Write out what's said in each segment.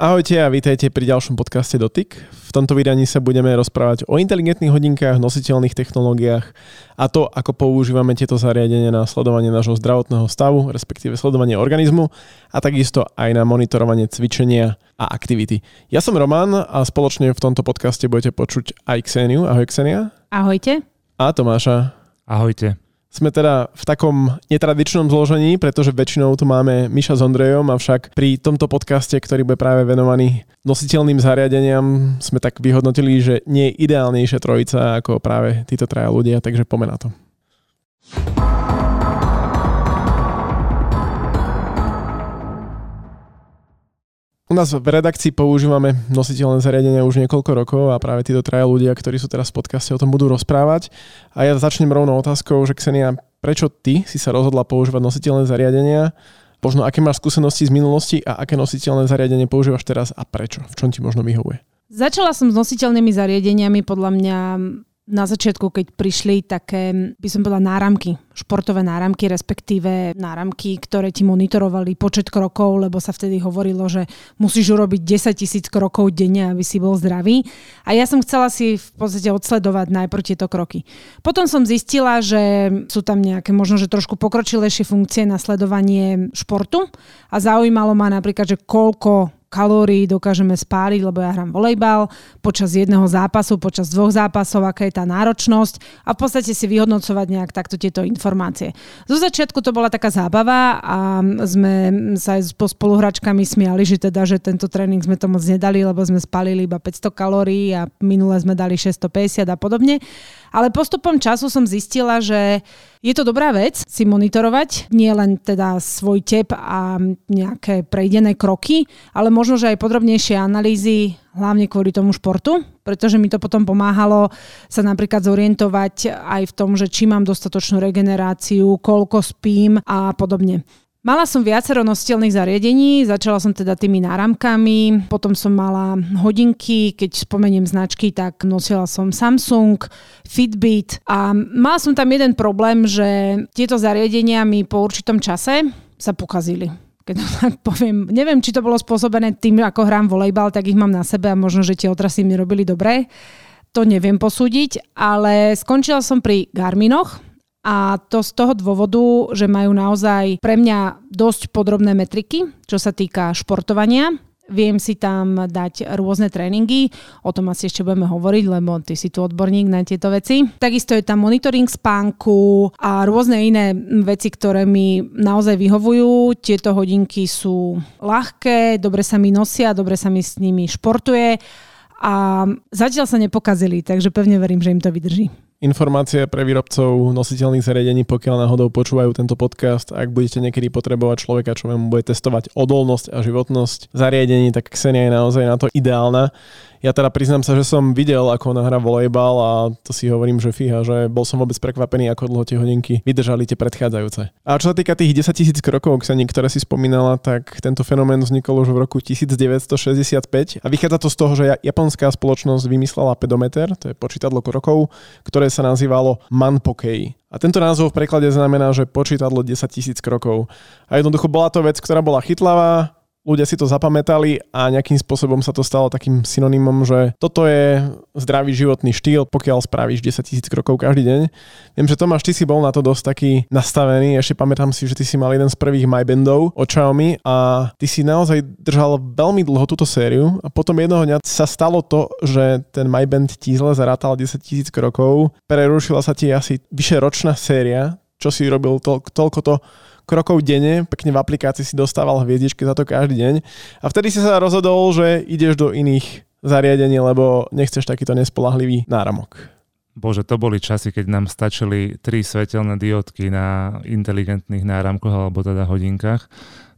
Ahojte a vítajte pri ďalšom podcaste Dotyk. V tomto vydaní sa budeme rozprávať o inteligentných hodinkách, nositeľných technológiách a to, ako používame tieto zariadenia na sledovanie nášho zdravotného stavu, respektíve sledovanie organizmu a takisto aj na monitorovanie cvičenia a aktivity. Ja som Roman a spoločne v tomto podcaste budete počuť aj Kseniu. Ahoj Ksenia. Ahojte. A Tomáša. Ahojte. Sme teda v takom netradičnom zložení, pretože väčšinou tu máme Miša s Ondrejom, avšak pri tomto podcaste, ktorý bude práve venovaný nositeľným zariadeniam, sme tak vyhodnotili, že nie je ideálnejšia trojica ako práve títo traja ľudia, takže poďme na to. U nás v redakcii používame nositeľné zariadenia už niekoľko rokov a práve títo traja ľudia, ktorí sú teraz v podcaste, o tom budú rozprávať. A ja začnem rovno otázkou, že Ksenia, prečo ty si sa rozhodla používať nositeľné zariadenia? Možno aké máš skúsenosti z minulosti a aké nositeľné zariadenie používaš teraz a prečo? V čom ti možno vyhovuje? Začala som s nositeľnými zariadeniami podľa mňa na začiatku, keď prišli také, by som povedala, náramky, športové náramky, respektíve náramky, ktoré ti monitorovali počet krokov, lebo sa vtedy hovorilo, že musíš urobiť 10 000 krokov denne, aby si bol zdravý. A ja som chcela si v podstate odsledovať najprv tieto kroky. Potom som zistila, že sú tam nejaké možno, že trošku pokročilejšie funkcie na sledovanie športu a zaujímalo ma napríklad, že koľko kalórií dokážeme spáriť, lebo ja hrám volejbal počas jedného zápasu, počas dvoch zápasov, aká je tá náročnosť a v podstate si vyhodnocovať nejak takto tieto informácie. Zo začiatku to bola taká zábava a sme sa aj so spoluhračkami smiali, že tento tréning sme to moc nedali, lebo sme spálili iba 500 kalórií a minule sme dali 650 a podobne. Ale postupom času som zistila, že je to dobrá vec si monitorovať, nie len teda svoj tep a nejaké prejdené kroky, ale možno, že aj podrobnejšie analýzy, hlavne kvôli tomu športu, pretože mi to potom pomáhalo sa napríklad zorientovať aj v tom, že či mám dostatočnú regeneráciu, koľko spím a podobne. Mala som viacero nositeľných zariadení, začala som teda tými náramkami, potom som mala hodinky, keď spomeniem značky, tak nosila som Samsung, Fitbit a mala som tam jeden problém, že tieto zariadenia mi po určitom čase sa pokazili. Keď to tak poviem, neviem, či to bolo spôsobené tým, ako hrám volejbal, tak ich mám na sebe a možno, že tie otrasy mi robili dobre. To neviem posúdiť, ale skončila som pri Garminoch. A to z toho dôvodu, že majú naozaj pre mňa dosť podrobné metriky, čo sa týka športovania. Viem si tam dať rôzne tréningy, o tom asi ešte budeme hovoriť, lebo ty si tu odborník na tieto veci. Takisto je tam monitoring spánku a rôzne iné veci, ktoré mi naozaj vyhovujú. Tieto hodinky sú ľahké, dobre sa mi nosia, dobre sa mi s nimi športuje a zatiaľ sa nepokazili, takže pevne verím, že im to vydrží. Informácie pre výrobcov nositeľných zariadení, pokiaľ náhodou počúvajú tento podcast. Ak budete niekedy potrebovať človeka, čo vám bude testovať odolnosť a životnosť zariadení, tak Ksenia je naozaj na to ideálna. Ja teda priznám sa, že som videl, ako ona hrá volejbal a to si hovorím, že fíha, že bol som vôbec prekvapený, ako dlho tie hodinky vydržali tie predchádzajúce. A čo sa týka tých 10 000 krokov, Ksenia, ktoré si spomínala, tak tento fenomén vznikol už v roku 1965 a vychádza to z toho, že japonská spoločnosť vymyslela pedometer, to je počítadlo krokov, ktoré sa nazývalo Manpokei. A tento názov v preklade znamená, že počítadlo 10 000 krokov. A jednoducho bola to vec, ktorá bola chytlavá, ľudia si to zapamätali a nejakým spôsobom sa to stalo takým synonymom, že toto je zdravý životný štýl, pokiaľ spravíš 10 000 krokov každý deň. Viem, že Tomáš, ty si bol na to dosť taký nastavený. Ešte pamätám si, že ty si mal jeden z prvých Mi Bandov od Xiaomi a ty si naozaj držal veľmi dlho túto sériu a potom jednoho dňa sa stalo to, že ten Mi Band ti zle zarátal 10 000 krokov. Prerušila sa ti asi vyšeročná séria, čo si robil toľko krokov denne, pekne v aplikácii si dostával hviezdičky za to každý deň a vtedy si sa rozhodol, že ideš do iných zariadení, lebo nechceš takýto nespoľahlivý náramok. Bože, to boli časy, keď nám stačili 3 svetelné diódky na inteligentných náramkoch alebo teda hodinkách.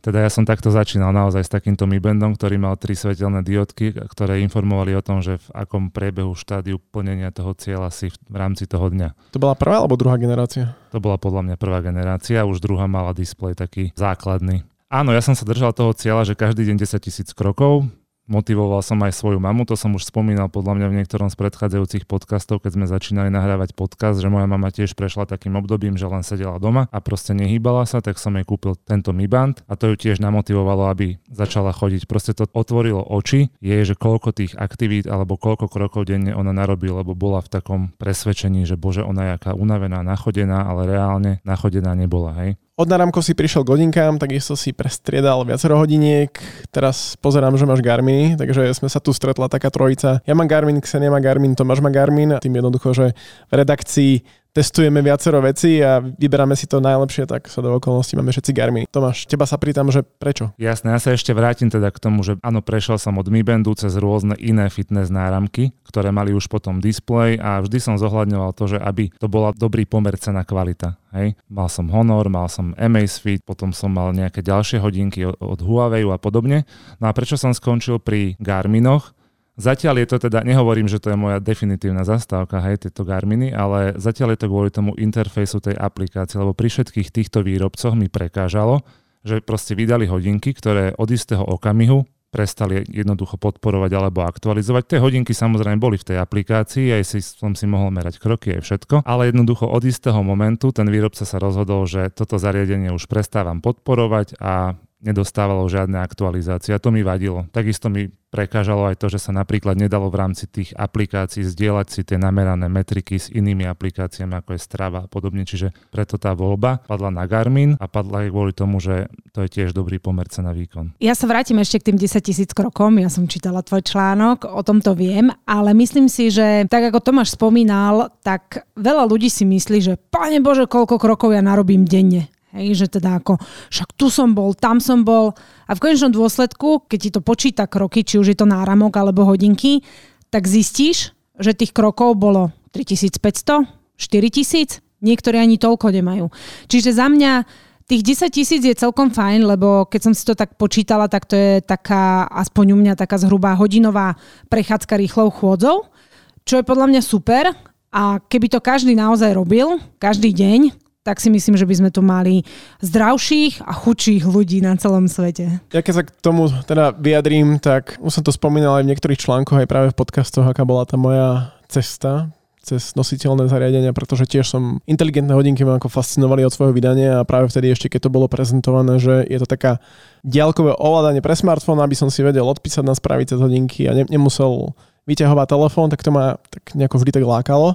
Teda ja som takto začínal naozaj s takýmto Mi Bandom, ktorý mal 3 svetelné diódky, ktoré informovali o tom, že v akom priebehu štádiu plnenia toho cieľa si v rámci toho dňa. To bola prvá alebo druhá generácia? To bola podľa mňa prvá generácia, už druhá mala displej taký základný. Áno, ja som sa držal toho cieľa, že každý deň 10 000 krokov. Motivoval som aj svoju mamu, to som už spomínal podľa mňa v niektorom z predchádzajúcich podcastov, keď sme začínali nahrávať podcast, že moja mama tiež prešla takým obdobím, že len sedela doma a proste nehýbala sa, tak som jej kúpil tento Mi Band a to ju tiež namotivovalo, aby začala chodiť. Proste to otvorilo oči jej, že koľko tých aktivít alebo koľko krokov denne ona narobí, lebo bola v takom presvedčení, že bože, ona je aká unavená, nachodená, ale reálne nachodená nebola, hej. Od narámko si prišiel k hodinkám, takisto si prestriedal viacero hodiniek. Teraz pozerám, že máš Garmin, takže sme sa tu stretla taká trojica. Ja mám Garmin, Ksenia má Garmin, Tomáš má Garmin. Tým jednoducho, že v redakcii testujeme viacero vecí a vyberáme si to najlepšie, tak sa do okolností máme všetci Garmin. Tomáš, teba sa pýtam, že prečo? Jasné, ja sa ešte vrátim teda k tomu, že áno, prešiel som od Mi Bandu cez rôzne iné fitness náramky, ktoré mali už potom displej a vždy som zohľadňoval to, že aby to bola dobrý pomer cena-kvalita. Hej. Mal som Honor, mal som Amazfit, potom som mal nejaké ďalšie hodinky od Huawei a podobne. No a prečo som skončil pri Garminoch? Zatiaľ je to teda, nehovorím, že to je moja definitívna zastávka, hej, tieto Garminy, ale zatiaľ je to kvôli tomu interfejsu tej aplikácie, lebo pri všetkých týchto výrobcoch mi prekážalo, že proste vydali hodinky, ktoré od istého okamihu prestali jednoducho podporovať alebo aktualizovať. Tie hodinky samozrejme boli v tej aplikácii, aj som si mohol merať kroky, aj všetko, ale jednoducho od istého momentu ten výrobca sa rozhodol, že toto zariadenie už prestávam podporovať a nedostávalo žiadne aktualizácie. To mi vadilo. Takisto mi prekážalo aj to, že sa napríklad nedalo v rámci tých aplikácií zdieľať si tie namerané metriky s inými aplikáciami, ako je Strava a podobne. Čiže preto tá voľba padla na Garmin a padla aj kvôli tomu, že to je tiež dobrý pomer cena výkon. Ja sa vrátim ešte k tým 10 000 krokom. Ja som čítala tvoj článok, o tom to viem, ale myslím si, že tak ako Tomáš spomínal, tak veľa ľudí si myslí, že Pane Bože, koľko krokov ja narobím denne. Hej, že teda ako, však tu som bol, tam som bol a v konečnom dôsledku, keď ti to počíta kroky, či už je to náramok alebo hodinky, tak zistíš, že tých krokov bolo 3500, 4000, niektorí ani toľko nemajú. Čiže za mňa tých 10 000 je celkom fajn, lebo keď som si to tak počítala, tak to je taká, aspoň u mňa taká zhruba hodinová prechádzka rýchlou chôdzou, čo je podľa mňa super a keby to každý naozaj robil, každý deň, tak si myslím, že by sme tu mali zdravších a chudších ľudí na celom svete. Ja keď sa k tomu teda vyjadrím, tak už som to spomínal aj v niektorých článkoch, aj práve v podcastoch, aká bola tá moja cesta cez nositeľné zariadenia, pretože tiež som inteligentné hodinky ma ako fascinovali od svojho vydania a práve vtedy ešte, keď to bolo prezentované, že je to taká diaľkové ovládanie pre smartfón, aby som si vedel odpísať na správy cez hodinky a nemusel vyťahovať telefón, tak to ma tak nejako vždy tak lákalo.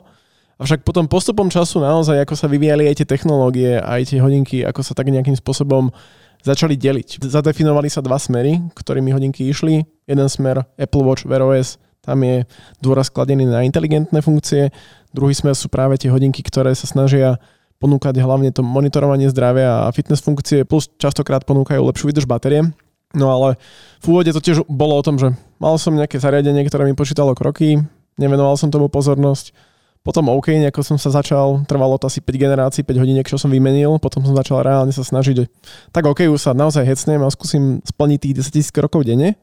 Avšak potom postupom času naozaj, ako sa vyvíjali aj tie technológie, aj tie hodinky, ako sa tak nejakým spôsobom začali deliť. Zadefinovali sa dva smery, ktorými hodinky išli. Jeden smer Apple Watch, Wear OS, tam je dôraz kladený na inteligentné funkcie. Druhý smer sú práve tie hodinky, ktoré sa snažia ponúkať hlavne to monitorovanie zdravia a fitness funkcie, plus častokrát ponúkajú lepšiu vydrž batérie. No ale v úvode to tiež bolo o tom, že mal som nejaké zariadenie, ktoré mi počítalo kroky, nevenoval som tomu pozornosť. Potom OK, nejako som sa začal, trvalo to asi 5 generácií, 5 hodiniek, čo som vymenil, potom som začal reálne sa snažiť, tak OK, už sa naozaj hecnem a skúsim splniť tých 10 000 krokov denne.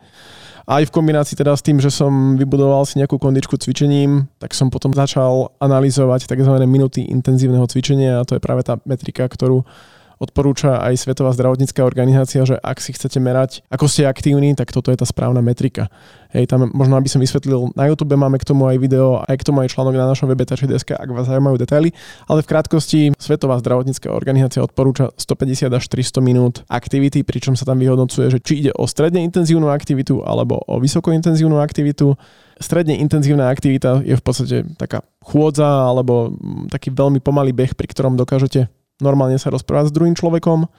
Aj v kombinácii teda s tým, že som vybudoval si nejakú kondičku cvičením, tak som potom začal analyzovať tzv. Minúty intenzívneho cvičenia a to je práve tá metrika, ktorú odporúča aj Svetová zdravotnícka organizácia, že ak si chcete merať, ako ste aktívni, tak toto je tá správna metrika. Hej, tam možno aby som vysvetlil, na YouTube máme k tomu aj video, aj k tomu aj článok na našom webe Tachydesk, ak vás zaujímajú detaily, ale v krátkosti Svetová zdravotnícka organizácia odporúča 150 až 300 minút aktivity, pričom sa tam vyhodnocuje, že či ide o stredne intenzívnu aktivitu alebo o vysokointenzívnu aktivitu. Stredne intenzívna aktivita je v podstate taká chôdza alebo taký veľmi pomalý beh, pri ktorom dokážete normálne sa rozprávať s druhým človekom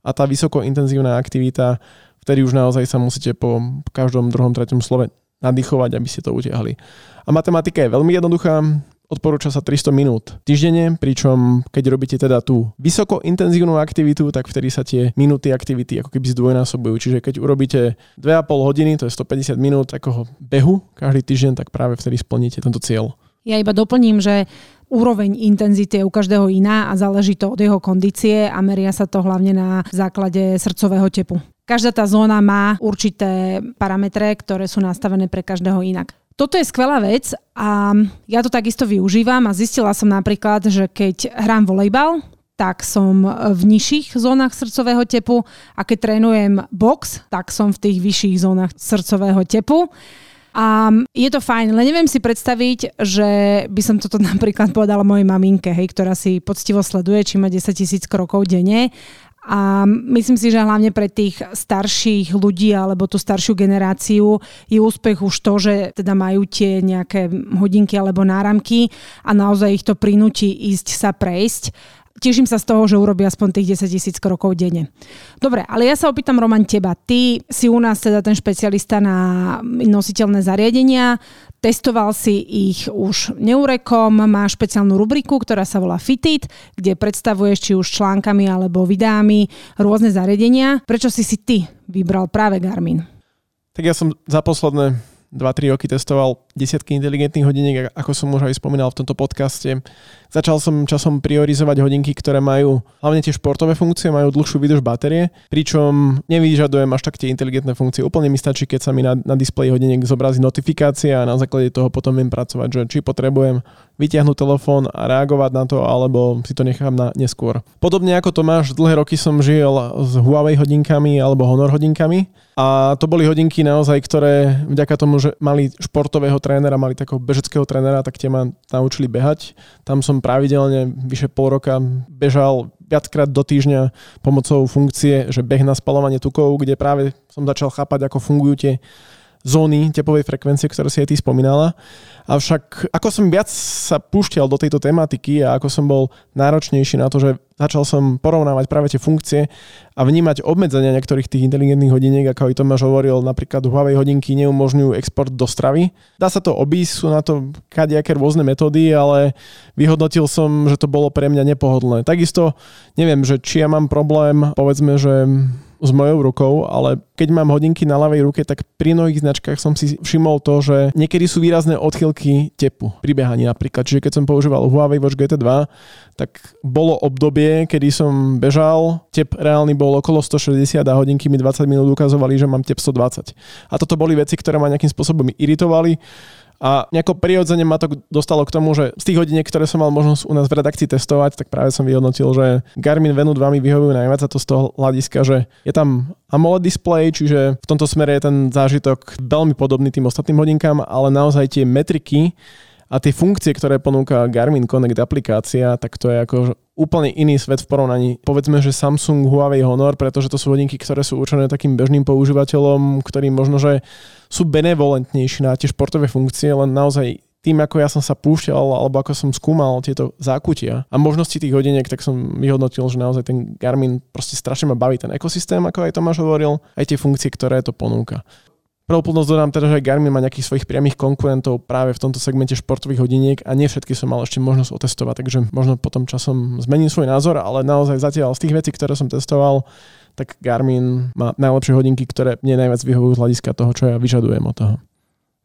a tá vysokointenzívna aktivita, vtedy už naozaj sa musíte po každom druhom, treťom slove nadýchovať, aby ste to utiahli. A matematika je veľmi jednoduchá, odporúča sa 300 minút týždenne, pričom keď robíte teda tú vysokointenzívnu aktivitu, tak vtedy sa tie minúty aktivity ako keby zdvojnásobujú. Čiže keď urobíte 2,5 hodiny, to je 150 minút takého behu každý týždeň, tak práve vtedy splníte tento cieľ. Ja iba doplním, že úroveň intenzity je u každého iná a záleží to od jeho kondície a meria sa to hlavne na základe srdcového tepu. Každá tá zóna má určité parametre, ktoré sú nastavené pre každého inak. Toto je skvelá vec a ja to takisto využívam a zistila som napríklad, že keď hrám volejbal, tak som v nižších zónach srdcového tepu a keď trénujem box, tak som v tých vyšších zónach srdcového tepu. A je to fajn, len neviem si predstaviť, že by som toto napríklad povedala mojej maminke, hej, ktorá si poctivo sleduje, či má 10 000 krokov denne. A myslím si, že hlavne pre tých starších ľudí alebo tú staršiu generáciu je úspech už to, že teda majú tie nejaké hodinky alebo náramky a naozaj ich to prinúti ísť sa prejsť. Teším sa z toho, že urobí aspoň tých 10 000 krokov denne. Dobre, ale ja sa opýtam, Roman, teba. Ty si u nás teda ten špecialista na nositeľné zariadenia, testoval si ich už neurekom, máš špeciálnu rubriku, ktorá sa volá Fitbit, kde predstavuješ či už článkami alebo videami rôzne zariadenia. Prečo si si ty vybral práve Garmin? Tak ja som za posledné 2-3 roky testoval desiatky inteligentných hodiniek, ako som už aj spomínal v tomto podcaste. Začal som časom priorizovať hodinky, ktoré majú hlavne tie športové funkcie, majú dlhšiu vydrž batérie, pričom nevyžadujem až tak tie inteligentné funkcie. Úplne mi stačí, keď sa mi na displeji hodiniek zobrazí notifikácia a na základe toho potom viem pracovať, že či potrebujem vytiahnuť telefón a reagovať na to, alebo si to nechám na neskôr. Podobne ako Tomáš, dlhé roky som žil s Huawei hodinkami alebo Honor hodinkami a to boli hodinky naozaj, ktoré vďaka tomu, že mali športového trénera, mali takého bežeckého trénera, tak tie ma naučili behať. Tam som pravidelne vyše pol roka bežal viackrát do týždňa pomocou funkcie, že beh na spaľovanie tukov, kde práve som začal chápať, ako fungujú tie zóny tepovej frekvencie, ktoré si aj ty spomínala. Avšak ako som viac sa púšťal do tejto tematiky a ako som bol náročnejší na to, že začal som porovnávať práve tie funkcie a vnímať obmedzenia niektorých tých inteligentných hodiniek, ako aj Tomáš hovoril, napríklad Huawei hodinky neumožňujú export do Stravy. Dá sa to obísť, sú na to kadejaké rôzne metódy, ale vyhodnotil som, že to bolo pre mňa nepohodlné. Takisto neviem, že či ja mám problém, povedzme, že s mojou rukou, ale keď mám hodinky na ľavej ruke, tak pri mnohých značkách som si všimol to, že niekedy sú výrazné odchýlky tepu pri behaní napríklad. Čiže keď som používal Huawei Watch GT2, tak bolo obdobie, kedy som bežal, tep reálny bol okolo 160 a hodinky mi 20 minút ukazovali, že mám tep 120. A toto boli veci, ktoré ma nejakým spôsobom iritovali. A nejako prirodzene ma to dostalo k tomu, že z tých hodiniek, ktoré som mal možnosť u nás v redakcii testovať, tak práve som vyhodnotil, že Garmin Venu 2 mi vyhovujú najviac a to z toho hľadiska, že je tam AMOLED display, čiže v tomto smere je ten zážitok veľmi podobný tým ostatným hodinkám, ale naozaj tie metriky a tie funkcie, ktoré ponúka Garmin Connect aplikácia, tak to je ako úplne iný svet v porovnaní. Povedzme, že Samsung, Huawei, Honor, pretože to sú hodinky, ktoré sú určené takým bežným používateľom, ktorí možno, že sú benevolentnejší na tie športové funkcie, len naozaj tým, ako ja som sa púšťal, alebo ako som skúmal tieto zákutia a možnosti tých hodiniek, tak som vyhodnotil, že naozaj ten Garmin proste strašne ma baví ten ekosystém, ako aj Tomáš hovoril, aj tie funkcie, ktoré to ponúka. Pre úplnosť dodám teda, že Garmin má nejakých svojich priamých konkurentov práve v tomto segmente športových hodiniek a nie všetky som mal ešte možnosť otestovať, takže možno potom časom zmením svoj názor, ale naozaj zatiaľ z tých vecí, ktoré som testoval, tak Garmin má najlepšie hodinky, ktoré mne najviac vyhovujú z hľadiska toho, čo ja vyžadujem od toho.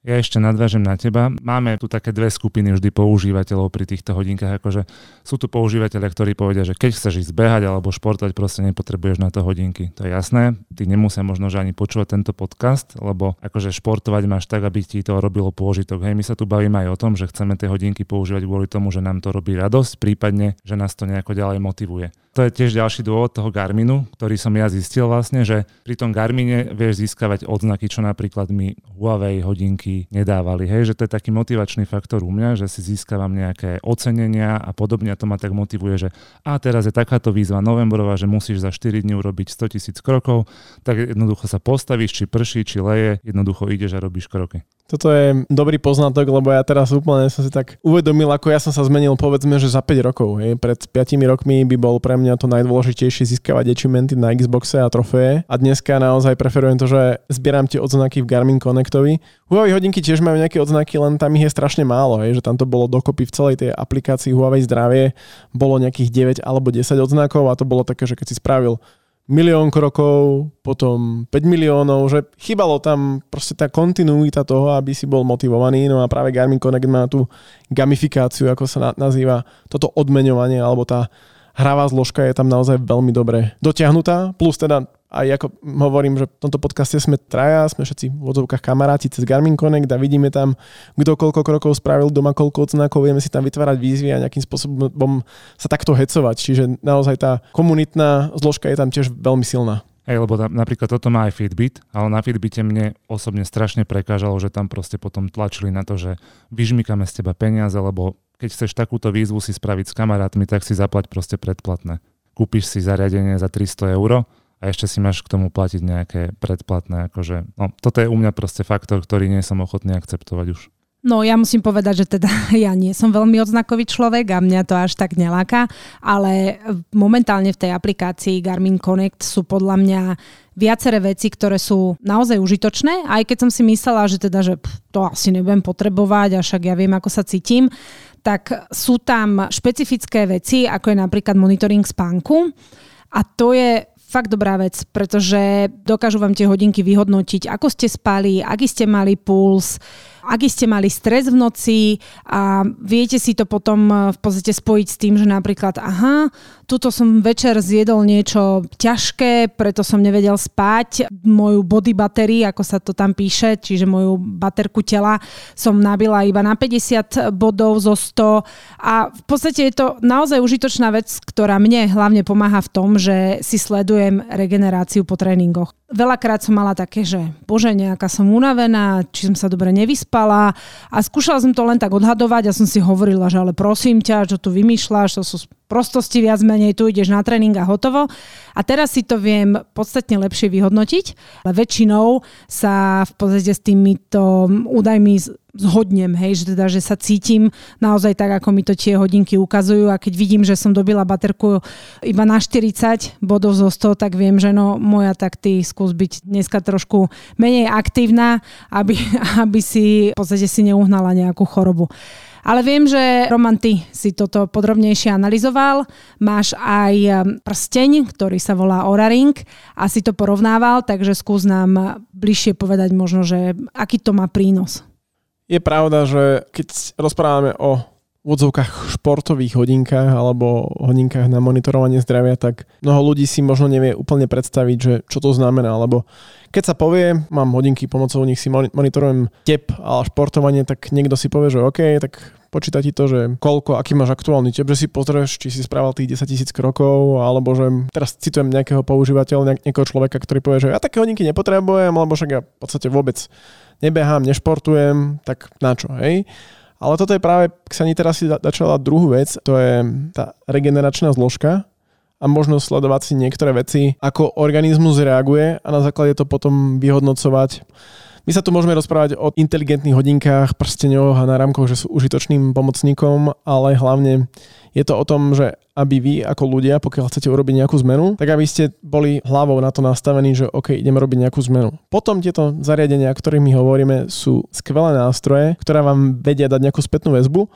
Ja ešte nadvážem na teba. Máme tu také dve skupiny vždy používateľov pri týchto hodinkách. Akože sú tu používateľia, ktorí povedia, že keď chceš ísť behať alebo športovať, proste nepotrebuješ na to hodinky. To je jasné. Ty nemusia možno že ani počúvať tento podcast, lebo akože športovať máš tak, aby ti to robilo pôžitok. Hej, my sa tu bavíme aj o tom, že chceme tie hodinky používať kvôli tomu, že nám to robí radosť, prípadne, že nás to nejako ďalej motivuje. To je tiež ďalší dôvod toho Garminu, ktorý som ja zistil vlastne, že pri tom Garmine vieš získavať odznaky, čo napríklad mi Huawei hodinky nedávali. Hej, že to je taký motivačný faktor u mňa, že si získavam nejaké ocenenia a podobne a to ma tak motivuje, že a teraz je takáto výzva novembrová, že musíš za 4 dní urobiť 100 000 krokov, tak jednoducho sa postavíš, či prší, či leje, jednoducho ideš a robíš kroky. Toto je dobrý poznatok, lebo ja teraz úplne som si tak uvedomil, ako ja som sa zmenil, povedzme, že za 5 rokov. Hej. Pred 5 rokmi by bol pre mňa to najdôležitejšie získavať achievementy na Xboxe a trofeje. A dneska naozaj preferujem to, že zbieram tie odznaky v Garmin Connectovi. Huawei hodinky tiež majú nejaké odznaky, len tam ich je strašne málo, hej. Že tam to bolo dokopy v celej tej aplikácii Huawei Zdravie. Bolo nejakých 9 alebo 10 odznakov a to bolo také, že keď si spravil 1 000 000 krokov, potom 5 000 000, že chýbalo tam proste tá kontinuita toho, aby si bol motivovaný. No a práve Garmin Connect má tú gamifikáciu, ako sa nazýva toto odmeňovanie, alebo tá hravá zložka je tam naozaj veľmi dobre dotiahnutá, plus teda A ako hovorím, že v tomto podcaste sme traja, sme všetci v odzovkách kamaráti cez Garmin Connect a vidíme tam, kto koľko krokov spravil, doma koľko odznakov, vieme si tam vytvárať výzvy a nejakým spôsobom sa takto hecovať. Čiže naozaj tá komunitná zložka je tam tiež veľmi silná. Hej, lebo tam, napríklad toto má aj Fitbit, ale na Fitbite mne osobne strašne prekážalo, že tam proste potom tlačili na to, že vyžmykame z teba peniaze, lebo keď chceš takúto výzvu si spraviť s kamarátmi, tak si zaplať proste predplatné. Kúpiš si zariadenie za 300 € a ešte si máš k tomu platiť nejaké predplatné. Akože, no, toto je u mňa proste faktor, ktorý nie som ochotný akceptovať už. No ja musím povedať, že teda ja nie som veľmi odznakový človek a mňa to až tak neláka, ale momentálne v tej aplikácii Garmin Connect sú podľa mňa viaceré veci, ktoré sú naozaj užitočné, aj keď som si myslela, že teda, že to asi nebudem potrebovať a však ja viem, ako sa cítim, tak sú tam špecifické veci, ako je napríklad monitoring spánku a to je fakt dobrá vec, pretože dokážu vám tie hodinky vyhodnotiť, ako ste spali, aký ste mali puls, aký ste mali stres v noci a viete si to potom v podstate spojiť s tým, že napríklad aha, tuto som večer zjedol niečo ťažké, preto som nevedel spať, moju body battery, ako sa to tam píše, čiže moju baterku tela som nabila iba na 50 bodov zo 100 a v podstate je to naozaj užitočná vec, ktorá mne hlavne pomáha v tom, že si sleduje regeneráciu po tréningoch. Veľakrát som mala také, že bože, nejaká som unavená, či som sa dobre nevyspala a skúšala som to len tak odhadovať a som si hovorila, že ale prosím ťa, čo tu vymýšľaš, to sú prostosti viac menej, tu ideš na tréning a hotovo. A teraz si to viem podstatne lepšie vyhodnotiť, ale väčšinou sa v podstate s týmito údajmi zhodnem, hej, že teda, že sa cítim naozaj tak, ako mi to tie hodinky ukazujú a keď vidím, že som dobila baterku iba na 40 bodov zo 100, tak viem, že no moja, tak ty skús byť dneska trošku menej aktívna, aby si v podstate si neuhnala nejakú chorobu. Ale viem, že Roman, ty si toto podrobnejšie analyzoval, máš aj prsteň, ktorý sa volá Oura Ring a si to porovnával, takže skús nám bližšie povedať možno, že aký to má prínos. Je pravda, že keď rozprávame o odzvukách športových hodinkách alebo hodinkách na monitorovanie zdravia, tak mnoho ľudí si možno nevie úplne predstaviť, že čo to znamená, lebo keď sa povie, mám hodinky, pomocou nich si monitorujem tep a športovanie, tak niekto si povie, že OK, tak počíta ti to, že koľko, aký máš aktuálny tep, že si pozrieš, či si spravil tých 10 000 krokov, alebo že teraz citujem nejakého používateľa, nejakého človeka, ktorý povie, že ja také hodinky nepotrebujem, alebo však ja v podstate vôbec nebehám, nešportujem, tak na čo, hej? Ale toto je práve, Ksenia teraz si začala druhú vec, to je tá regeneračná zložka a možnosť sledovať si niektoré veci, ako organizmus reaguje a na základe to potom vyhodnocovať. My sa tu môžeme rozprávať o inteligentných hodinkách, prsteňoch a náramkoch, že sú užitočným pomocníkom, ale hlavne je to o tom, že aby vy ako ľudia, pokiaľ chcete urobiť nejakú zmenu, tak aby ste boli hlavou na to nastavení, že OK, ideme robiť nejakú zmenu. Potom tieto zariadenia, o ktorých my hovoríme, sú skvelé nástroje, ktoré vám vedia dať nejakú spätnú väzbu.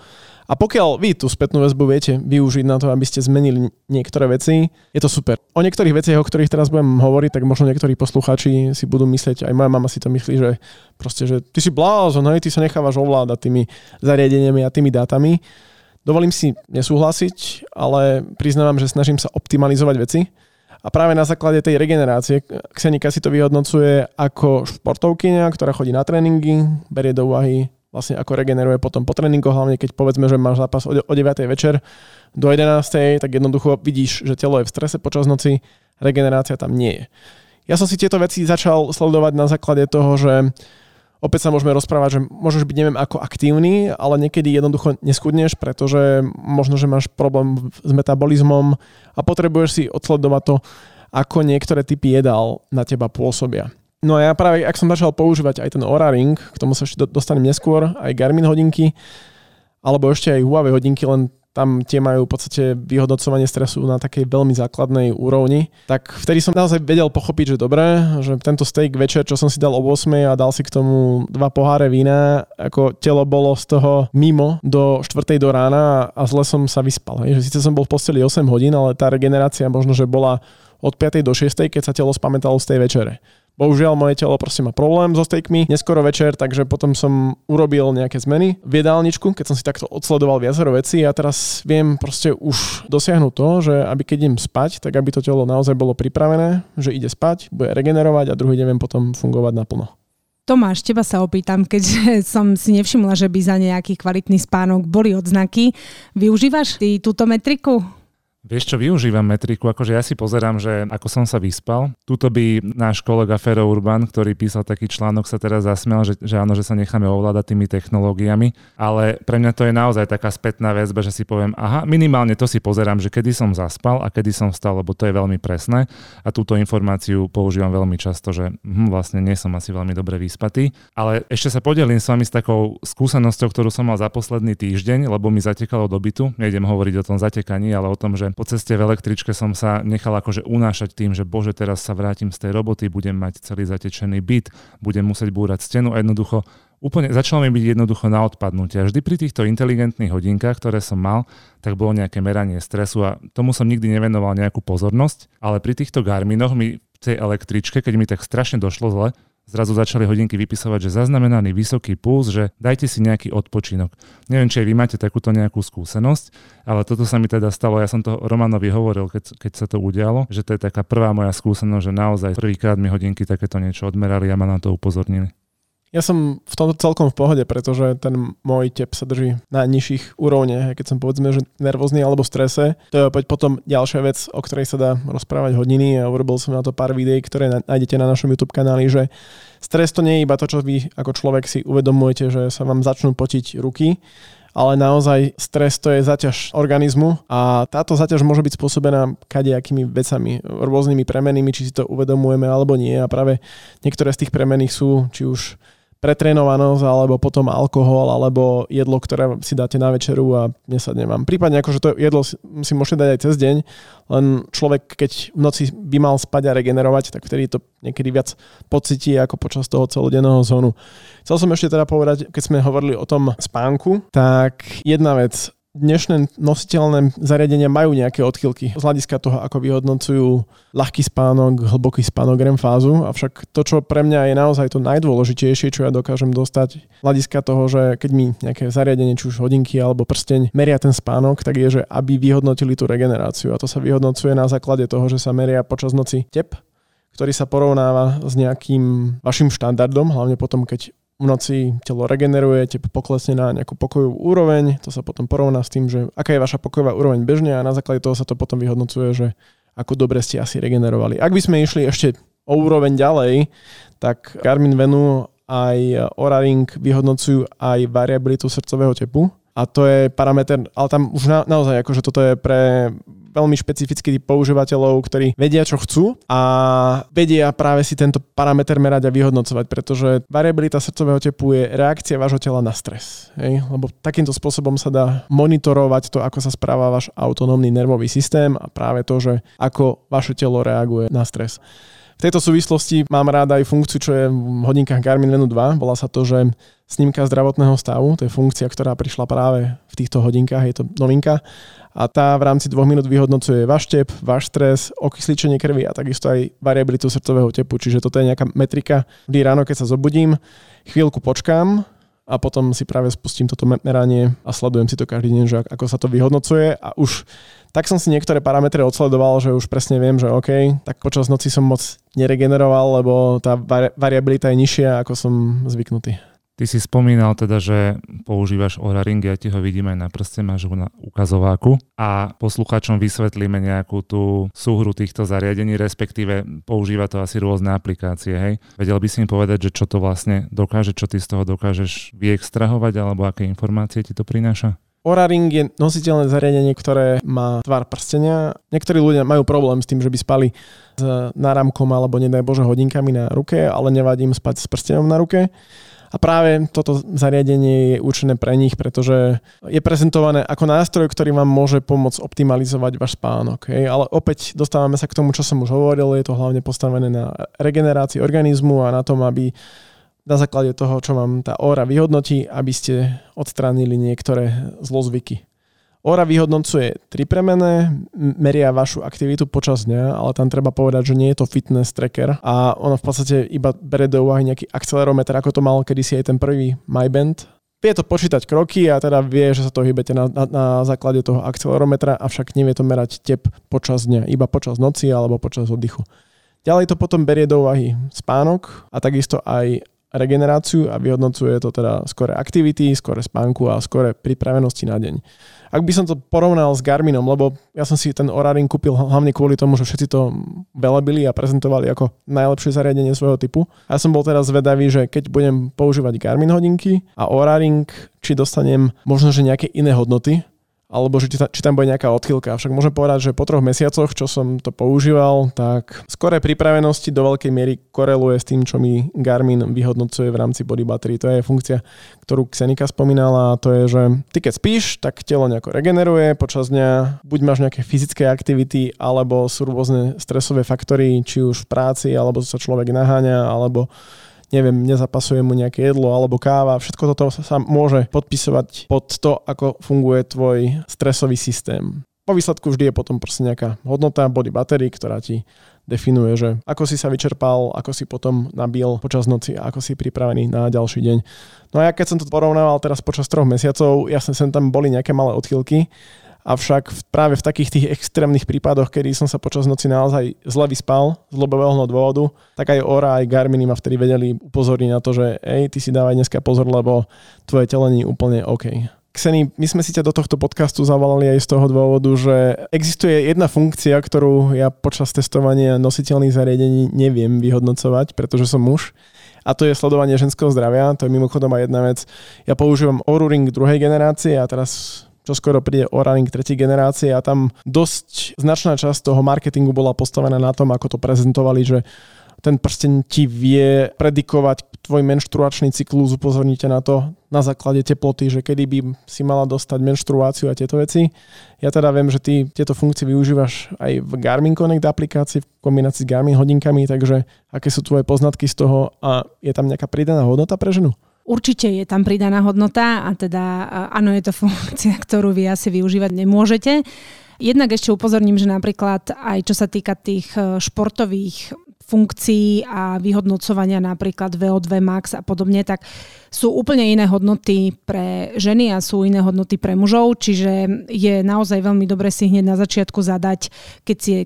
A pokiaľ vy tú spätnú väzbu viete využiť na to, aby ste zmenili niektoré veci, je to super. O niektorých veciach, o ktorých teraz budem hovoriť, tak možno niektorí poslucháči si budú myslieť, aj moja mama si to myslí, že proste, že ty si blázon, hej, ty sa nechávaš ovládať tými zariadeniami a tými dátami. Dovolím si nesúhlasiť, ale priznávam, že snažím sa optimalizovať veci. A práve na základe tej regenerácie Ksenika si to vyhodnocuje ako športovkyňa, ktorá chodí na tréningy, berie do úvahy vlastne ako regeneruje potom po tréningu, hlavne keď povedzme, že máš zápas o 9:00 večer do 11:00, tak jednoducho vidíš, že telo je v strese počas noci, regenerácia tam nie je. Ja som si tieto veci začal sledovať na základe toho, že opäť sa môžeme rozprávať, že môžeš byť neviem ako aktívny, ale niekedy jednoducho neskudneš, pretože možno, že máš problém s metabolizmom a potrebuješ si odsledovať to, ako niektoré typy jedál na teba pôsobia. No a ja práve, ak som začal používať aj ten Oura Ring, k tomu sa ešte dostanem neskôr, aj Garmin hodinky, alebo ešte aj Huawei hodinky, len tam tie majú v podstate vyhodnocovanie stresu na takej veľmi základnej úrovni. Tak vtedy som naozaj vedel pochopiť, že dobré, že tento steak večer, čo som si dal o 8:00 a dal si k tomu 2 poháre vína, ako telo bolo z toho mimo do 4:00 do rána a zle som sa vyspal. Hej. Že síce som bol v posteli 8 hodín, ale tá regenerácia možno, že bola od 5:00 do 6:00, keď sa telo spamätalo z tej večere. Bohužiaľ, moje telo proste má problém so steakmi neskoro večer, takže potom som urobil nejaké zmeny v jedálničku, keď som si takto odsledoval viacero vecí a teraz viem proste už dosiahnuť to, že aby keď idem spať, tak aby to telo naozaj bolo pripravené, že ide spať, bude regenerovať a druhý deň viem potom fungovať naplno. Tomáš, teba sa opýtam, keďže som si nevšimla, že by za nejaký kvalitný spánok boli odznaky. Využívaš ty túto metriku? Vieš čo, využívam metriku, akože ja si pozerám, že ako som sa vyspal. Tuto by náš kolega Fero Urban, ktorý písal taký článok, sa teraz zasmial, že áno, že sa necháme ovládať tými technológiami, ale pre mňa to je naozaj taká spätná väzba, že si poviem, aha, minimálne to si pozerám, že kedy som zaspal a kedy som vstal, lebo to je veľmi presné a túto informáciu používam veľmi často, že vlastne nie som asi veľmi dobre vyspatý, ale ešte sa podelím s vami s takou skúsenosťou, ktorú som mal za posledný týždeň, lebo mi zatekalo do bytu. Nejdem hovoriť o tom zatekaní, ale o tom, že po ceste v električke som sa nechal akože unášať tým, že bože, teraz sa vrátim z tej roboty, budem mať celý zatečený byt, budem musieť búrať stenu a jednoducho úplne začalo mi byť jednoducho na odpadnutie. Vždy pri týchto inteligentných hodinkách, ktoré som mal, tak bolo nejaké meranie stresu a tomu som nikdy nevenoval nejakú pozornosť, ale pri týchto Garminoch mi v tej električke, keď mi tak strašne došlo zle, zrazu začali hodinky vypisovať, že zaznamenaný vysoký puls, že dajte si nejaký odpočinok. Neviem, či aj vy máte takúto nejakú skúsenosť, ale toto sa mi teda stalo. Ja som to Romanovi hovoril, keď sa to udialo, že to je taká prvá moja skúsenosť, že naozaj prvýkrát mi hodinky takéto niečo odmerali a ma na to upozornili. Ja som v tomto celkom v pohode, pretože ten môj tep sa drží na nižších úrovniach, keď som povedzme, že nervózny alebo v strese. To je opäť potom ďalšia vec, o ktorej sa dá rozprávať hodiny a urobil som na to pár videí, ktoré nájdete na našom YouTube kanáli, že stres to nie je iba to, čo vy ako človek si uvedomujete, že sa vám začnú potiť ruky, ale naozaj stres to je zaťaž organizmu a táto zaťaž môže byť spôsobená kadejakými vecami, rôznymi premenými, či si to uvedomujeme alebo nie a práve niektoré z tých premených sú či už pretrénovanosť, alebo potom alkohol, alebo jedlo, ktoré si dáte na večeru a nesadne vám. Prípadne akože to jedlo si môžete dať aj cez deň, len človek, keď v noci by mal spať a regenerovať, tak vtedy to niekedy viac pocití ako počas toho celodenného zónu. Chcel som ešte teda povedať, keď sme hovorili o tom spánku, tak jedna vec, dnešné nositeľné zariadenia majú nejaké odchýlky z hľadiska toho, ako vyhodnocujú ľahký spánok, hlboký spánok, REM fázu, avšak to, čo pre mňa je naozaj to najdôležitejšie, čo ja dokážem dostať z hľadiska toho, že keď mi nejaké zariadenie, či už hodinky alebo prsteň meria ten spánok, tak je, že aby vyhodnotili tú regeneráciu a to sa vyhodnocuje na základe toho, že sa meria počas noci tep, ktorý sa porovnáva s nejakým vašim štandardom, hlavne potom, keď v noci telo regeneruje, tep poklesne na nejakú pokojovú úroveň, to sa potom porovná s tým, že aká je vaša pokojová úroveň bežne a na základe toho sa to potom vyhodnocuje, že ako dobre ste asi regenerovali. Ak by sme išli ešte o úroveň ďalej, tak Garmin Venu aj Oura Ring vyhodnocujú aj variabilitu srdcového tepu a to je parameter, ale tam už naozaj akože toto je pre veľmi špecifický typ používateľov, ktorí vedia, čo chcú a vedia práve si tento parameter merať a vyhodnocovať, pretože variabilita srdcového tepu je reakcia vášho tela na stres. Hej? Lebo takýmto spôsobom sa dá monitorovať to, ako sa správa váš autonómny nervový systém a práve to, že ako vaše telo reaguje na stres. V tejto súvislosti mám rád aj funkciu, čo je v hodinkách Garmin Venu 2. Volá sa to, že snímka zdravotného stavu. To je funkcia, ktorá prišla práve v týchto hodinkách. Je to novinka. A tá v rámci 2 minút vyhodnocuje váš tep, váš stres, okysličenie krvi a takisto aj variabilitu srdcového tepu. Čiže toto je nejaká metrika. Vždy ráno, keď sa zobudím, chvíľku počkám a potom si práve spustím toto meranie a sledujem si to každý deň, že ako sa to vyhodnocuje a už tak som si niektoré parametre odsledoval, že už presne viem, že OK, tak počas noci som moc neregeneroval, lebo tá variabilita je nižšia, ako som zvyknutý. Ty si spomínal teda, že používaš Oura Ring, ja ti ho vidím aj na prste, máš ho na ukazováku a poslucháčom vysvetlíme nejakú tú súhru týchto zariadení, respektíve používa to asi rôzne aplikácie, hej. Vedel by si mi povedať, že čo to vlastne dokáže, čo ty z toho dokážeš vyextrahovať alebo aké informácie ti to prináša? Oura Ring je nositeľné zariadenie, ktoré má tvar prstenia. Niektorí ľudia majú problém s tým, že by spali s náramkom alebo nedaj Bože hodinkami na ruke, ale nevadí im spať s prstenom na ruke. A práve toto zariadenie je určené pre nich, pretože je prezentované ako nástroj, ktorý vám môže pomôcť optimalizovať váš spánok. Hej? Ale opäť dostávame sa k tomu, čo som už hovoril, je to hlavne postavené na regenerácii organizmu a na tom, aby na základe toho, čo vám tá óra vyhodnotí, aby ste odstránili niektoré zlozvyky. Oura vyhodnocuje 3 premené, meria vašu aktivitu počas dňa, ale tam treba povedať, že nie je to fitness tracker a ono v podstate iba berie do úvahy nejaký akcelerometer, ako to mal kedysi aj ten prvý Mi Band. Vie to počítať kroky a teda vie, že sa to hýbete na základe toho akcelerometra, avšak nevie to merať tep počas dňa, iba počas noci alebo počas oddychu. Ďalej to potom berie do úvahy spánok a takisto aj regeneráciu a vyhodnocuje to teda skore aktivity, skore spánku a skore pripravenosti na deň. Ak by som to porovnal s Garminom, lebo ja som si ten Oura Ring kúpil hlavne kvôli tomu, že všetci to velebili a prezentovali ako najlepšie zariadenie svojho typu. Ja som bol teraz zvedavý, že keď budem používať Garmin hodinky a Oura Ring, či dostanem možno že nejaké iné hodnoty, alebo že či tam bude nejaká odchýlka. Však môžem povedať, že po 3 mesiacoch, čo som to používal, tak skoré pripravenosti do veľkej miery koreluje s tým, čo mi Garmin vyhodnocuje v rámci body battery. To je funkcia, ktorú Ksenika spomínala, a to je, že ty keď spíš, tak telo nejako regeneruje počas dňa, buď máš nejaké fyzické aktivity, alebo sú rôzne stresové faktory, či už v práci, alebo sa človek naháňa, alebo neviem, nezapasuje mu nejaké jedlo alebo káva. Všetko toto sa môže podpisovať pod to, ako funguje tvoj stresový systém. Po výsledku vždy je potom proste nejaká hodnota body battery, ktorá ti definuje, že ako si sa vyčerpal, ako si potom nabil počas noci a ako si pripravený na ďalší deň. No a ja keď som to porovnával teraz počas 3 mesiacov, jasne sem tam boli nejaké malé odchýlky, avšak práve v takých tých extrémnych prípadoch, kedy som sa počas noci naozaj zle vyspal z ľubového dôvodu, tak aj Oura, aj Garminy ma vtedy vedeli upozorniť na to, že ej, ty si dávaj dneska pozor, lebo tvoje telo nie je úplne OK. Kseni, my sme si ťa do tohto podcastu zavolali aj z toho dôvodu, že existuje jedna funkcia, ktorú ja počas testovania nositeľných zariadení neviem vyhodnocovať, pretože som muž. A to je sledovanie ženského zdravia. To je mimochodom aj jedna vec. Ja používam Oura Ring 2. generácie a teraz čo skoro príde Oura Ring 3. generácie a tam dosť značná časť toho marketingu bola postavená na tom, ako to prezentovali, že ten prsteň ti vie predikovať tvoj menštruačný cyklus, upozorníte na to na základe teploty, že kedy by si mala dostať menštruáciu a tieto veci. Ja teda viem, že ty tieto funkcie využívaš aj v Garmin Connect aplikácii v kombinácii s Garmin hodinkami, takže aké sú tvoje poznatky z toho a je tam nejaká pridaná hodnota pre ženu? Určite je tam pridaná hodnota a teda áno, je to funkcia, ktorú vy asi využívať nemôžete. Jednak ešte upozorním, že napríklad aj čo sa týka tých športových funkcií a vyhodnocovania napríklad VO2 Max a podobne, tak sú úplne iné hodnoty pre ženy a sú iné hodnoty pre mužov, čiže je naozaj veľmi dobre si hneď na začiatku zadať,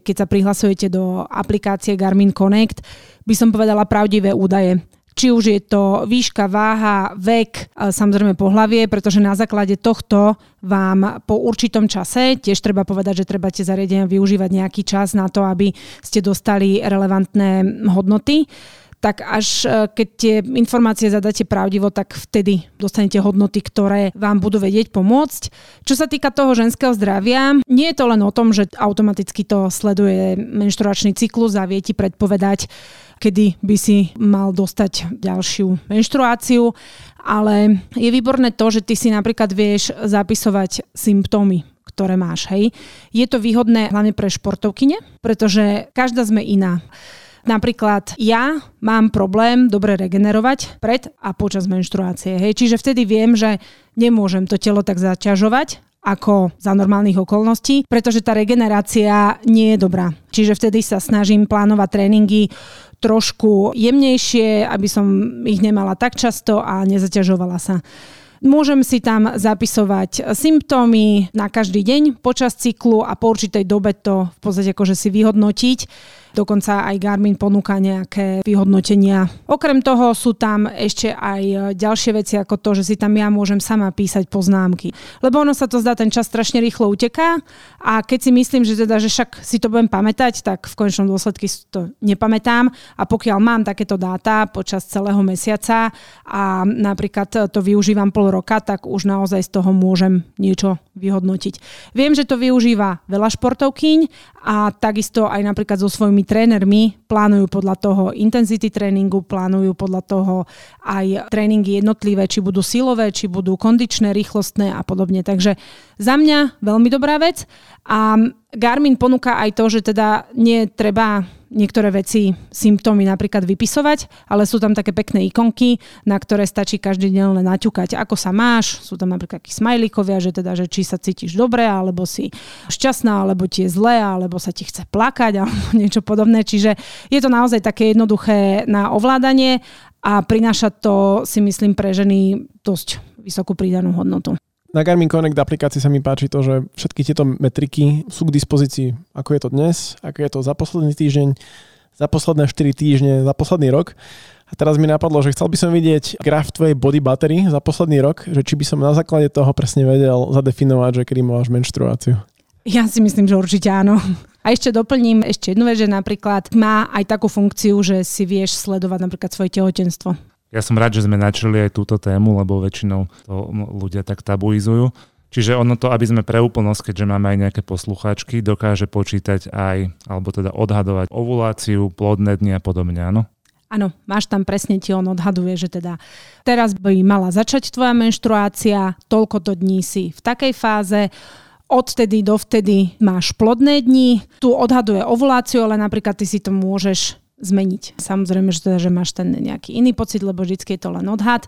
keď sa prihlasujete do aplikácie Garmin Connect, by som povedala pravdivé údaje. Či už je to výška, váha, vek, samozrejme pohlavie, pretože na základe tohto vám po určitom čase, tiež treba povedať, že treba tie zariadenia využívať nejaký čas na to, aby ste dostali relevantné hodnoty, tak až keď tie informácie zadáte pravdivo, tak vtedy dostanete hodnoty, ktoré vám budú vedieť pomôcť. Čo sa týka toho ženského zdravia, nie je to len o tom, že automaticky to sleduje menštruačný cyklus a vie ti predpovedať, kedy by si mal dostať ďalšiu menštruáciu, ale je výborné to, že ty si napríklad vieš zapisovať symptómy, ktoré máš, hej. Je to výhodné hlavne pre športovkyne, pretože každá sme iná. Napríklad ja mám problém dobre regenerovať pred a počas menštruácie, hej. Čiže vtedy viem, že nemôžem to telo tak zaťažovať, ako za normálnych okolností, pretože tá regenerácia nie je dobrá. Čiže vtedy sa snažím plánovať tréningy trošku jemnejšie, aby som ich nemala tak často a nezaťažovala sa. Môžem si tam zapisovať symptómy na každý deň počas cyklu a po určitej dobe to v podstate akože si vyhodnotiť. Dokonca aj Garmin ponúka nejaké vyhodnotenia. Okrem toho sú tam ešte aj ďalšie veci ako to, že si tam ja môžem sama písať poznámky. Lebo ono sa to zdá, ten čas strašne rýchlo uteká a keď si myslím, že teda, že však si to budem pamätať, tak v konečnom dôsledku to nepamätám a pokiaľ mám takéto dáta počas celého mesiaca a napríklad to využívam pol roka, tak už naozaj z toho môžem niečo vyhodnotiť. Viem, že to využíva veľa športovkyň a takisto aj napríklad so svojimi trénermi plánujú podľa toho intenzity tréningu, plánujú podľa toho aj tréningy jednotlivé, či budú silové, či budú kondičné, rýchlostné a podobne. Takže za mňa veľmi dobrá vec a Garmin ponúka aj to, že teda netreba niektoré veci, symptómy napríklad vypisovať, ale sú tam také pekné ikonky, na ktoré stačí každý deň len naťukať, ako sa máš. Sú tam napríklad takí smajlíkovia, že teda, že či sa cítiš dobre, alebo si šťastná, alebo ti je zlé, alebo sa ti chce plakať, alebo niečo podobné. Čiže je to naozaj také jednoduché na ovládanie a prináša to, si myslím, pre ženy dosť vysokú pridanú hodnotu. Na Garmin Connect aplikácii sa mi páči to, že všetky tieto metriky sú k dispozícii, ako je to dnes, ako je to za posledný týždeň, za posledné 4 týždne, za posledný rok. A teraz mi napadlo, že chcel by som vidieť graf tvojej body battery za posledný rok, že či by som na základe toho presne vedel zadefinovať, že kedy máš menštruáciu. Ja si myslím, že určite áno. A ešte doplním ešte jednu vec, že napríklad má aj takú funkciu, že si vieš sledovať napríklad svoje tehotenstvo. Ja som rád, že sme načali aj túto tému, lebo väčšinou to ľudia tak tabuizujú. Čiže ono to, aby sme pre úplnosť, keďže máme aj nejaké poslucháčky, dokáže počítať aj, alebo teda odhadovať ovuláciu, plodné dni a podobne, áno? Áno, máš tam presne, ti on odhaduje, že teda teraz by mala začať tvoja menštruácia, toľkoto dní si v takej fáze, odtedy dovtedy máš plodné dni, tu odhaduje ovuláciu, ale napríklad ty si to môžeš zmeniť. Samozrejme, že, teda, že máš ten nejaký iný pocit, lebo vždycky je to len odhad.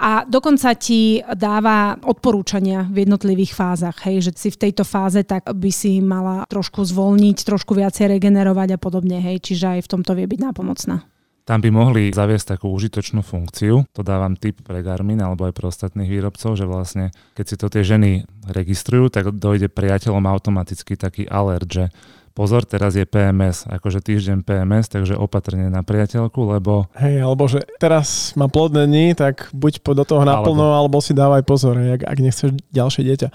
A dokonca ti dáva odporúčania v jednotlivých fázach, hej, že si v tejto fáze tak by si mala trošku zvolniť, trošku viacej regenerovať a podobne, hej, čiže aj v tomto vie byť nápomocná. Tam by mohli zaviesť takú užitočnú funkciu, to dávam tip pre Garmin alebo aj pre ostatných výrobcov, že vlastne keď si to tie ženy registrujú, tak dojde priateľom automaticky taký alert, že pozor, teraz je PMS, akože týždeň PMS, takže opatrne na priateľku, lebo... Hej, alebo že teraz má plodné dni, tak buď do toho naplno, alebo si dávaj pozor, ak nechceš ďalšie dieťa.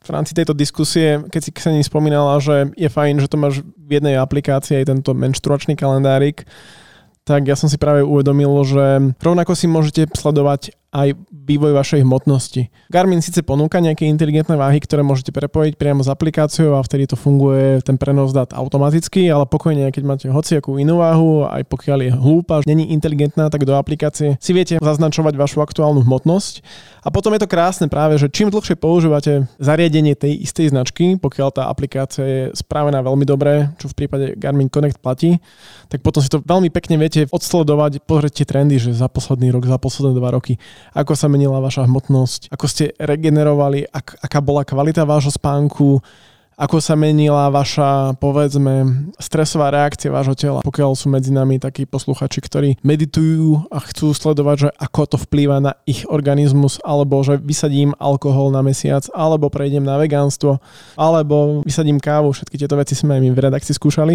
V rámci tejto diskusie, keď si Ksenia spomínala, že je fajn, že to máš v jednej aplikácii aj tento menštruačný kalendárik, tak ja som si práve uvedomil, že rovnako si môžete sledovať aj vývoj vašej hmotnosti. Garmin síce ponúka nejaké inteligentné váhy, ktoré môžete prepojiť priamo s aplikáciou a vtedy to funguje ten prenos dát automaticky, ale pokojne, keď máte hociakú inú váhu, aj pokiaľ je hlúpa, není inteligentná, tak do aplikácie si viete zaznačovať vašu aktuálnu hmotnosť. A potom je to krásne práve, že čím dlhšie používate zariadenie tej istej značky, pokiaľ tá aplikácia je spravená veľmi dobre, čo v prípade Garmin Connect platí, tak potom si to veľmi pekne viete odsledovať, pozrieť tie trendy, že za posledný rok, za posledné 2 roky. Ako sa menila vaša hmotnosť, ako ste regenerovali, aká bola kvalita vášho spánku, ako sa menila vaša, povedzme, stresová reakcia vášho tela. Pokiaľ sú medzi nami takí posluchači, ktorí meditujú a chcú sledovať, že ako to vplýva na ich organizmus, alebo že vysadím alkohol na mesiac, alebo prejdem na vegánstvo, alebo vysadím kávu, všetky tieto veci sme aj my v redakcii skúšali,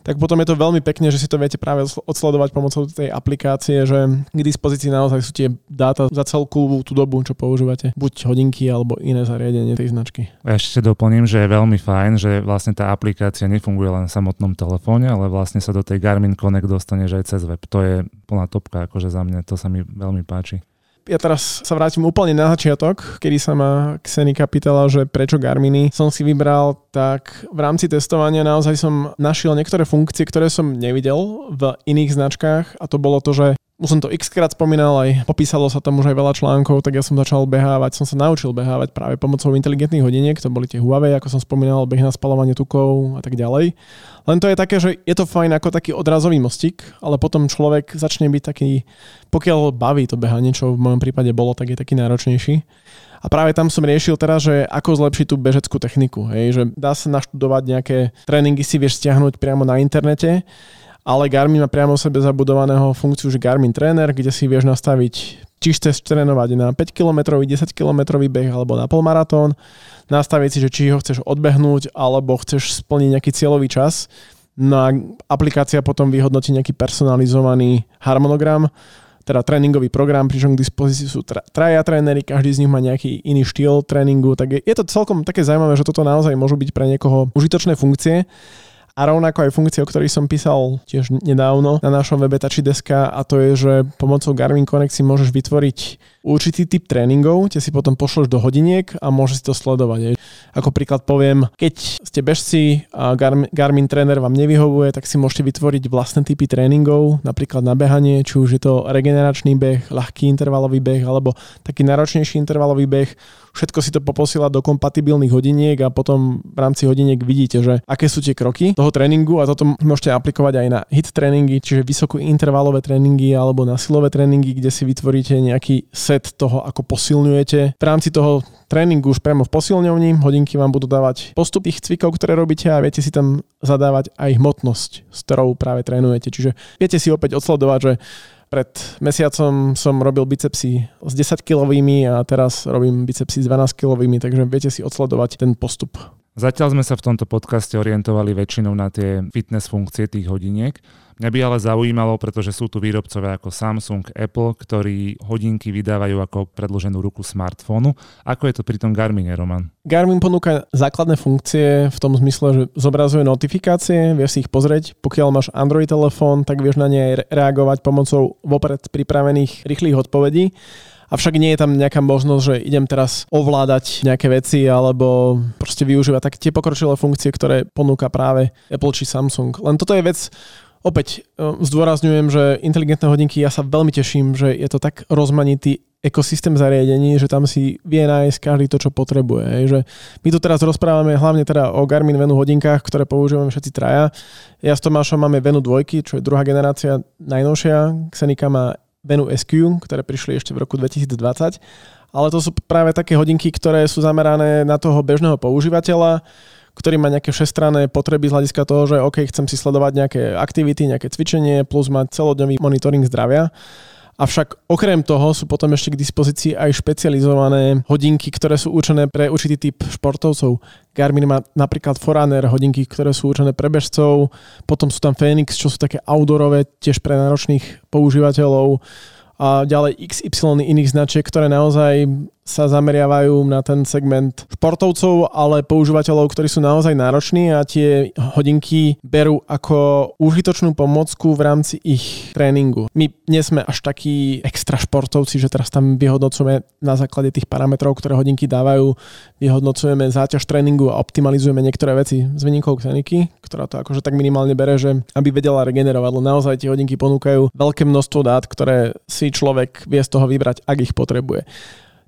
tak potom je to veľmi pekne, že si to viete práve odsledovať pomocou tej aplikácie, že k dispozícii naozaj sú tie dáta za celkovú tú dobu, čo používate, buď hodinky, alebo iné zariadenie tej značky. Ja ešte doplním, že je veľmi fajn, že vlastne tá aplikácia nefunguje len v samotnom telefóne, ale vlastne sa do tej Garmin Connect dostane aj cez web. To je plná topka, akože za mňa, to sa mi veľmi páči. Ja teraz sa vrátim úplne na začiatok, kedy sa ma Ksenika pýtala, že prečo Garminy som si vybral, tak v rámci testovania naozaj som našiel niektoré funkcie, ktoré som nevidel v iných značkách a to bolo to, že už som to x-krát spomínal, aj popísalo sa tam už aj veľa článkov, tak ja som začal behávať, som sa naučil behávať práve pomocou inteligentných hodiniek, to boli tie Huawei, ako som spomínal, beh na spaľovanie tukov a tak ďalej. Len to je také, že je to fajn ako taký odrazový mostík, ale potom človek začne byť taký, pokiaľ baví to behanie, čo v mojom prípade bolo, tak je taký náročnejší. A práve tam som riešil teraz, že ako zlepšiť tú bežeckú techniku, hej, že dá sa naštudovať nejaké tréningy, si vieš stiahnuť priamo na internete. Ale Garmin má priamo sebe zabudovaného funkciu, že Garmin Trainer, kde si vieš nastaviť, či chceš trénovať na 5-kilometrový, 10-kilometrový beh alebo na polmaratón, nastaviť si, že či ho chceš odbehnúť alebo chceš splniť nejaký cieľový čas. No a aplikácia potom vyhodnotí nejaký personalizovaný harmonogram, teda tréningový program, pričom k dispozícii sú traja tréneri, každý z nich má nejaký iný štýl tréningu, tak je to celkom také zaujímavé, že toto naozaj môžu byť pre niekoho užitočné funkcie. A rovnako aj funkcie, o ktorých som písal tiež nedávno na našom webe Tachydeska, a to je, že pomocou Garmin Connect si môžeš vytvoriť určitý typ tréningov, tie si potom pošleš do hodiniek a môžeš si to sledovať. Ako príklad poviem, keď ste bežci a Garmin tréner vám nevyhovuje, tak si môžete vytvoriť vlastné typy tréningov, napríklad na behanie, či už je to regeneračný beh, ľahký intervalový beh alebo taký náročnejší intervalový beh. Všetko si to poposiela do kompatibilných hodiniek a potom v rámci hodiniek vidíte, že aké sú tie kroky toho tréningu a toto môžete aplikovať aj na HIIT tréningy, čiže vysoko intervalové tréningy alebo na silové tréningy, kde si vytvoríte nejaký set toho, ako posilňujete. V rámci toho tréningu už priamo v posilňovni, hodinky vám budú dávať postup tých cvikov, ktoré robíte a viete si tam zadávať aj hmotnosť, s ktorou práve trénujete. Čiže viete si opäť odsledovať, že pred mesiacom som robil bicepsy s 10-kilovými a teraz robím bicepsy s 12-kilovými, takže viete si odsledovať ten postup. Zatiaľ sme sa v tomto podcaste orientovali väčšinou na tie fitness funkcie tých hodiniek. Mňa by ale zaujímalo, pretože sú tu výrobcovia ako Samsung, Apple, ktorí hodinky vydávajú ako predĺženú ruku smartfónu. Ako je to pri tom Garmine, Roman? Garmin ponúka základné funkcie v tom zmysle, že zobrazuje notifikácie, vieš si ich pozrieť. Pokiaľ máš Android telefón, tak vieš na ne reagovať pomocou vopred pripravených rýchlych odpovedí. Avšak nie je tam nejaká možnosť, že idem teraz ovládať nejaké veci alebo proste využívať také tie pokročilé funkcie, ktoré ponúka práve Apple či Samsung. Len toto je vec, opäť zdôrazňujem, že inteligentné hodinky, ja sa veľmi teším, že je to tak rozmanitý ekosystém zariadení, že tam si vie nájsť každý to, čo potrebuje. Hej. Že my tu teraz rozprávame hlavne teda o Garmin Venu hodinkách, ktoré používame všetci traja. Ja s Tomášom máme Venu 2, čo je druhá generácia najnovšia. Ksenika má Venu SQ, ktoré prišli ešte v roku 2020. Ale to sú práve také hodinky, ktoré sú zamerané na toho bežného používateľa, ktorý má nejaké všestranné potreby z hľadiska toho, že OK, chcem si sledovať nejaké aktivity, nejaké cvičenie, plus mať celodňový monitoring zdravia. Avšak okrem toho sú potom ešte k dispozícii aj špecializované hodinky, ktoré sú určené pre určitý typ športovcov. Garmin má napríklad Forerunner hodinky, ktoré sú určené pre bežcov, potom sú tam Fenix, čo sú také outdoorové, tiež pre náročných používateľov a ďalej XY iných značiek, ktoré naozaj sa zameriavajú na ten segment športovcov, ale používateľov, ktorí sú naozaj nároční a tie hodinky berú ako užitočnú pomôcku v rámci ich tréningu. My nie sme až takí extra športovci, že teraz tam vyhodnocujeme na základe tých parametrov, ktoré hodinky dávajú, vyhodnocujeme záťaž tréningu a optimalizujeme niektoré veci s výnimkou Xeniky, ktorá to akože tak minimálne bere, že aby vedela regenerovať, lebo naozaj tie hodinky ponúkajú veľké množstvo dát, ktoré si človek vie z toho vybrať, ak ich potrebuje.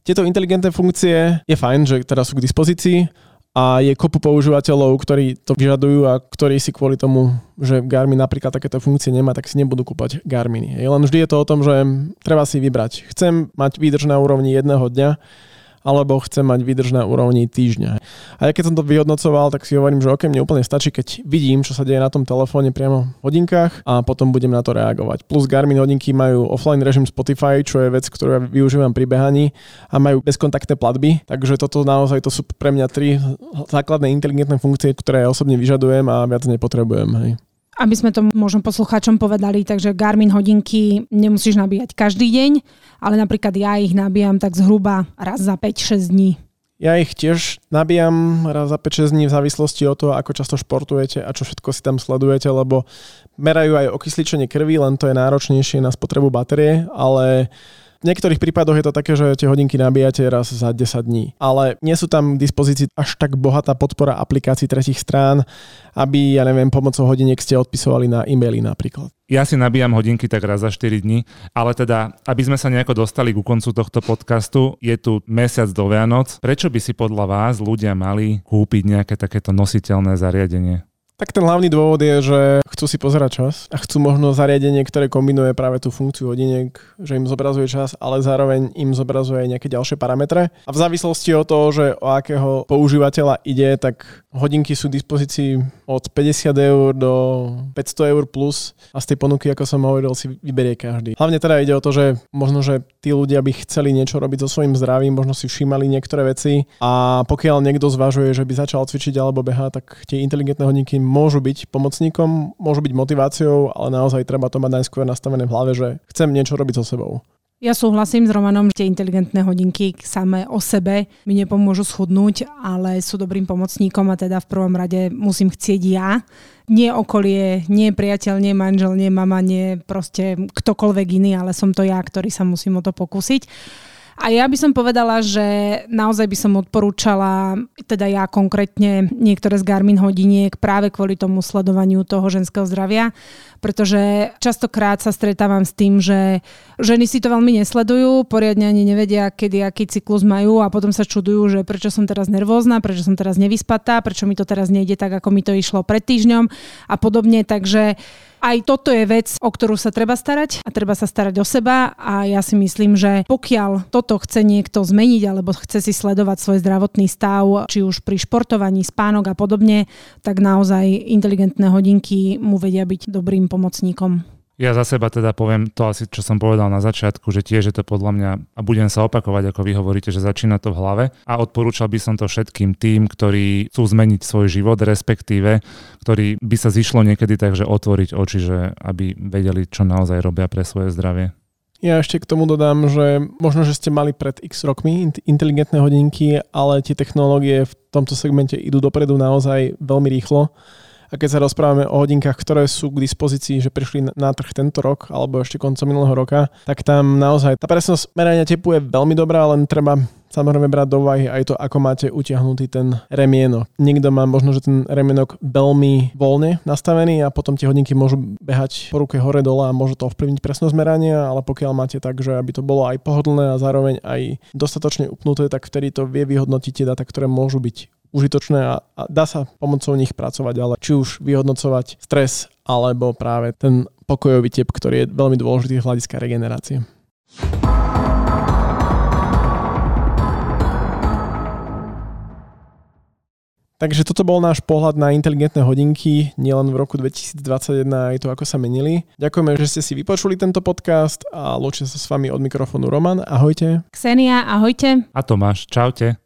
Tieto inteligentné funkcie je fajn, že teraz sú k dispozícii a je kopu používateľov, ktorí to vyžadujú a ktorí si kvôli tomu, že Garmin napríklad takéto funkcie nemá, tak si nebudú kúpať Garminy. Len vždy je to o tom, že treba si vybrať. Chcem mať výdrž na úrovni jedného dňa alebo chcem mať výdrž na úrovni týždňa. A ja keď som to vyhodnocoval, tak si hovorím, že OK, mne úplne stačí, keď vidím, čo sa deje na tom telefóne priamo v hodinkách a potom budem na to reagovať. Plus Garmin hodinky majú offline režim Spotify, čo je vec, ktorú ja využívam pri behaní a majú bezkontaktné platby, takže toto naozaj to sú pre mňa tri základné inteligentné funkcie, ktoré ja osobne vyžadujem a viac nepotrebujem. Hej. Aby sme to možno poslucháčom povedali, takže Garmin hodinky nemusíš nabíjať každý deň, ale napríklad ja ich nabíjam tak zhruba raz za 5-6 dní. Ja ich tiež nabíjam raz za 5-6 dní v závislosti od toho, ako často športujete a čo všetko si tam sledujete, lebo merajú aj okysličenie krvi, len to je náročnejšie na spotrebu batérie, ale v niektorých prípadoch je to také, že tie hodinky nabíjate raz za 10 dní. Ale nie sú tam k dispozícii až tak bohatá podpora aplikácií tretích strán, aby, ja neviem, pomocou hodiniek ste odpisovali na e-maily napríklad. Ja si nabíjam hodinky tak raz za 4 dní, ale teda, aby sme sa nejako dostali ku koncu tohto podcastu, je tu mesiac do Vianoc. Prečo by si podľa vás ľudia mali kúpiť nejaké takéto nositeľné zariadenie? Tak ten hlavný dôvod je, že chcú si pozerať čas a chcú možno zariadenie, ktoré kombinuje práve tú funkciu hodiniek, že im zobrazuje čas, ale zároveň im zobrazuje aj nejaké ďalšie parametre. A v závislosti od toho, že o akého používateľa ide, tak hodinky sú v dispozícii od 50 eur do 500 eur plus a z tej ponuky, ako som hovoril, si vyberie každý. Hlavne teda ide o to, že možno, že tí ľudia by chceli niečo robiť so svojím zdravím, možno si všímali niektoré veci a pokiaľ niekto zvažuje, že by začal cvičiť alebo behať, tak tie inteligentné hodinky môžu byť pomocníkom, môžu byť motiváciou, ale naozaj treba to mať najskôr nastavené v hlave, že chcem niečo robiť so sebou. Ja súhlasím s Romanom, že tie inteligentné hodinky samé o sebe mi nepomôžu schudnúť, ale sú dobrým pomocníkom a teda v prvom rade musím chcieť ja. Nie okolie, nie priateľ, nie manžel, nie mama, nie proste ktokoľvek iný, ale som to ja, ktorý sa musím o to pokúsiť. A ja by som povedala, že naozaj by som odporúčala, teda ja konkrétne, niektoré z Garmin hodiniek práve kvôli tomu sledovaniu toho ženského zdravia, pretože častokrát sa stretávam s tým, že ženy si to veľmi nesledujú, poriadne ani nevedia, kedy aký cyklus majú a potom sa čudujú, že prečo som teraz nervózna, prečo som teraz nevyspatá, prečo mi to teraz nejde tak, ako mi to išlo pred týždňom a podobne, takže aj toto je vec, o ktorú sa treba starať a treba sa starať o seba a ja si myslím, že pokiaľ toto chce niekto zmeniť alebo chce si sledovať svoj zdravotný stav, či už pri športovaní, spánok a podobne, tak naozaj inteligentné hodinky mu vedia byť dobrým pomocníkom. Ja za seba teda poviem to asi, čo som povedal na začiatku, že tiež je to podľa mňa, a budem sa opakovať, ako vy hovoríte, že začína to v hlave a odporúčal by som to všetkým tým, ktorí chcú zmeniť svoj život, respektíve, ktorí by sa zišlo niekedy tak, že otvoriť oči, že aby vedeli, čo naozaj robia pre svoje zdravie. Ja ešte k tomu dodám, že možno, že ste mali pred x rokmi inteligentné hodinky, ale tie technológie v tomto segmente idú dopredu naozaj veľmi rýchlo. A keď sa rozprávame o hodinkách, ktoré sú k dispozícii, že prišli na trh tento rok alebo ešte koncom minulého roka, tak tam naozaj tá presnosť merania tepu je veľmi dobrá, len treba samozrejme brať do úvahy aj to, ako máte utiahnutý ten remienok. Niekto má možno, že ten remienok veľmi voľne nastavený a potom tie hodinky môžu behať po ruke hore dole a môže to ovplyvniť presnosť merania, ale pokiaľ máte tak, že aby to bolo aj pohodlné a zároveň aj dostatočne upnuté, tak vtedy to vie vyhodnotiť tie dáta, ktoré môžu byť užitočné a dá sa pomocou nich pracovať, ale či už vyhodnocovať stres alebo práve ten pokojový tep, ktorý je veľmi dôležitý z hľadiska regenerácie. Takže toto bol náš pohľad na inteligentné hodinky, nielen v roku 2021, aj to, ako sa menili. Ďakujeme, že ste si vypočuli tento podcast a lúčim sa s vami od mikrofónu Roman. Ahojte. Ksenia, ahojte. A Tomáš, čaute.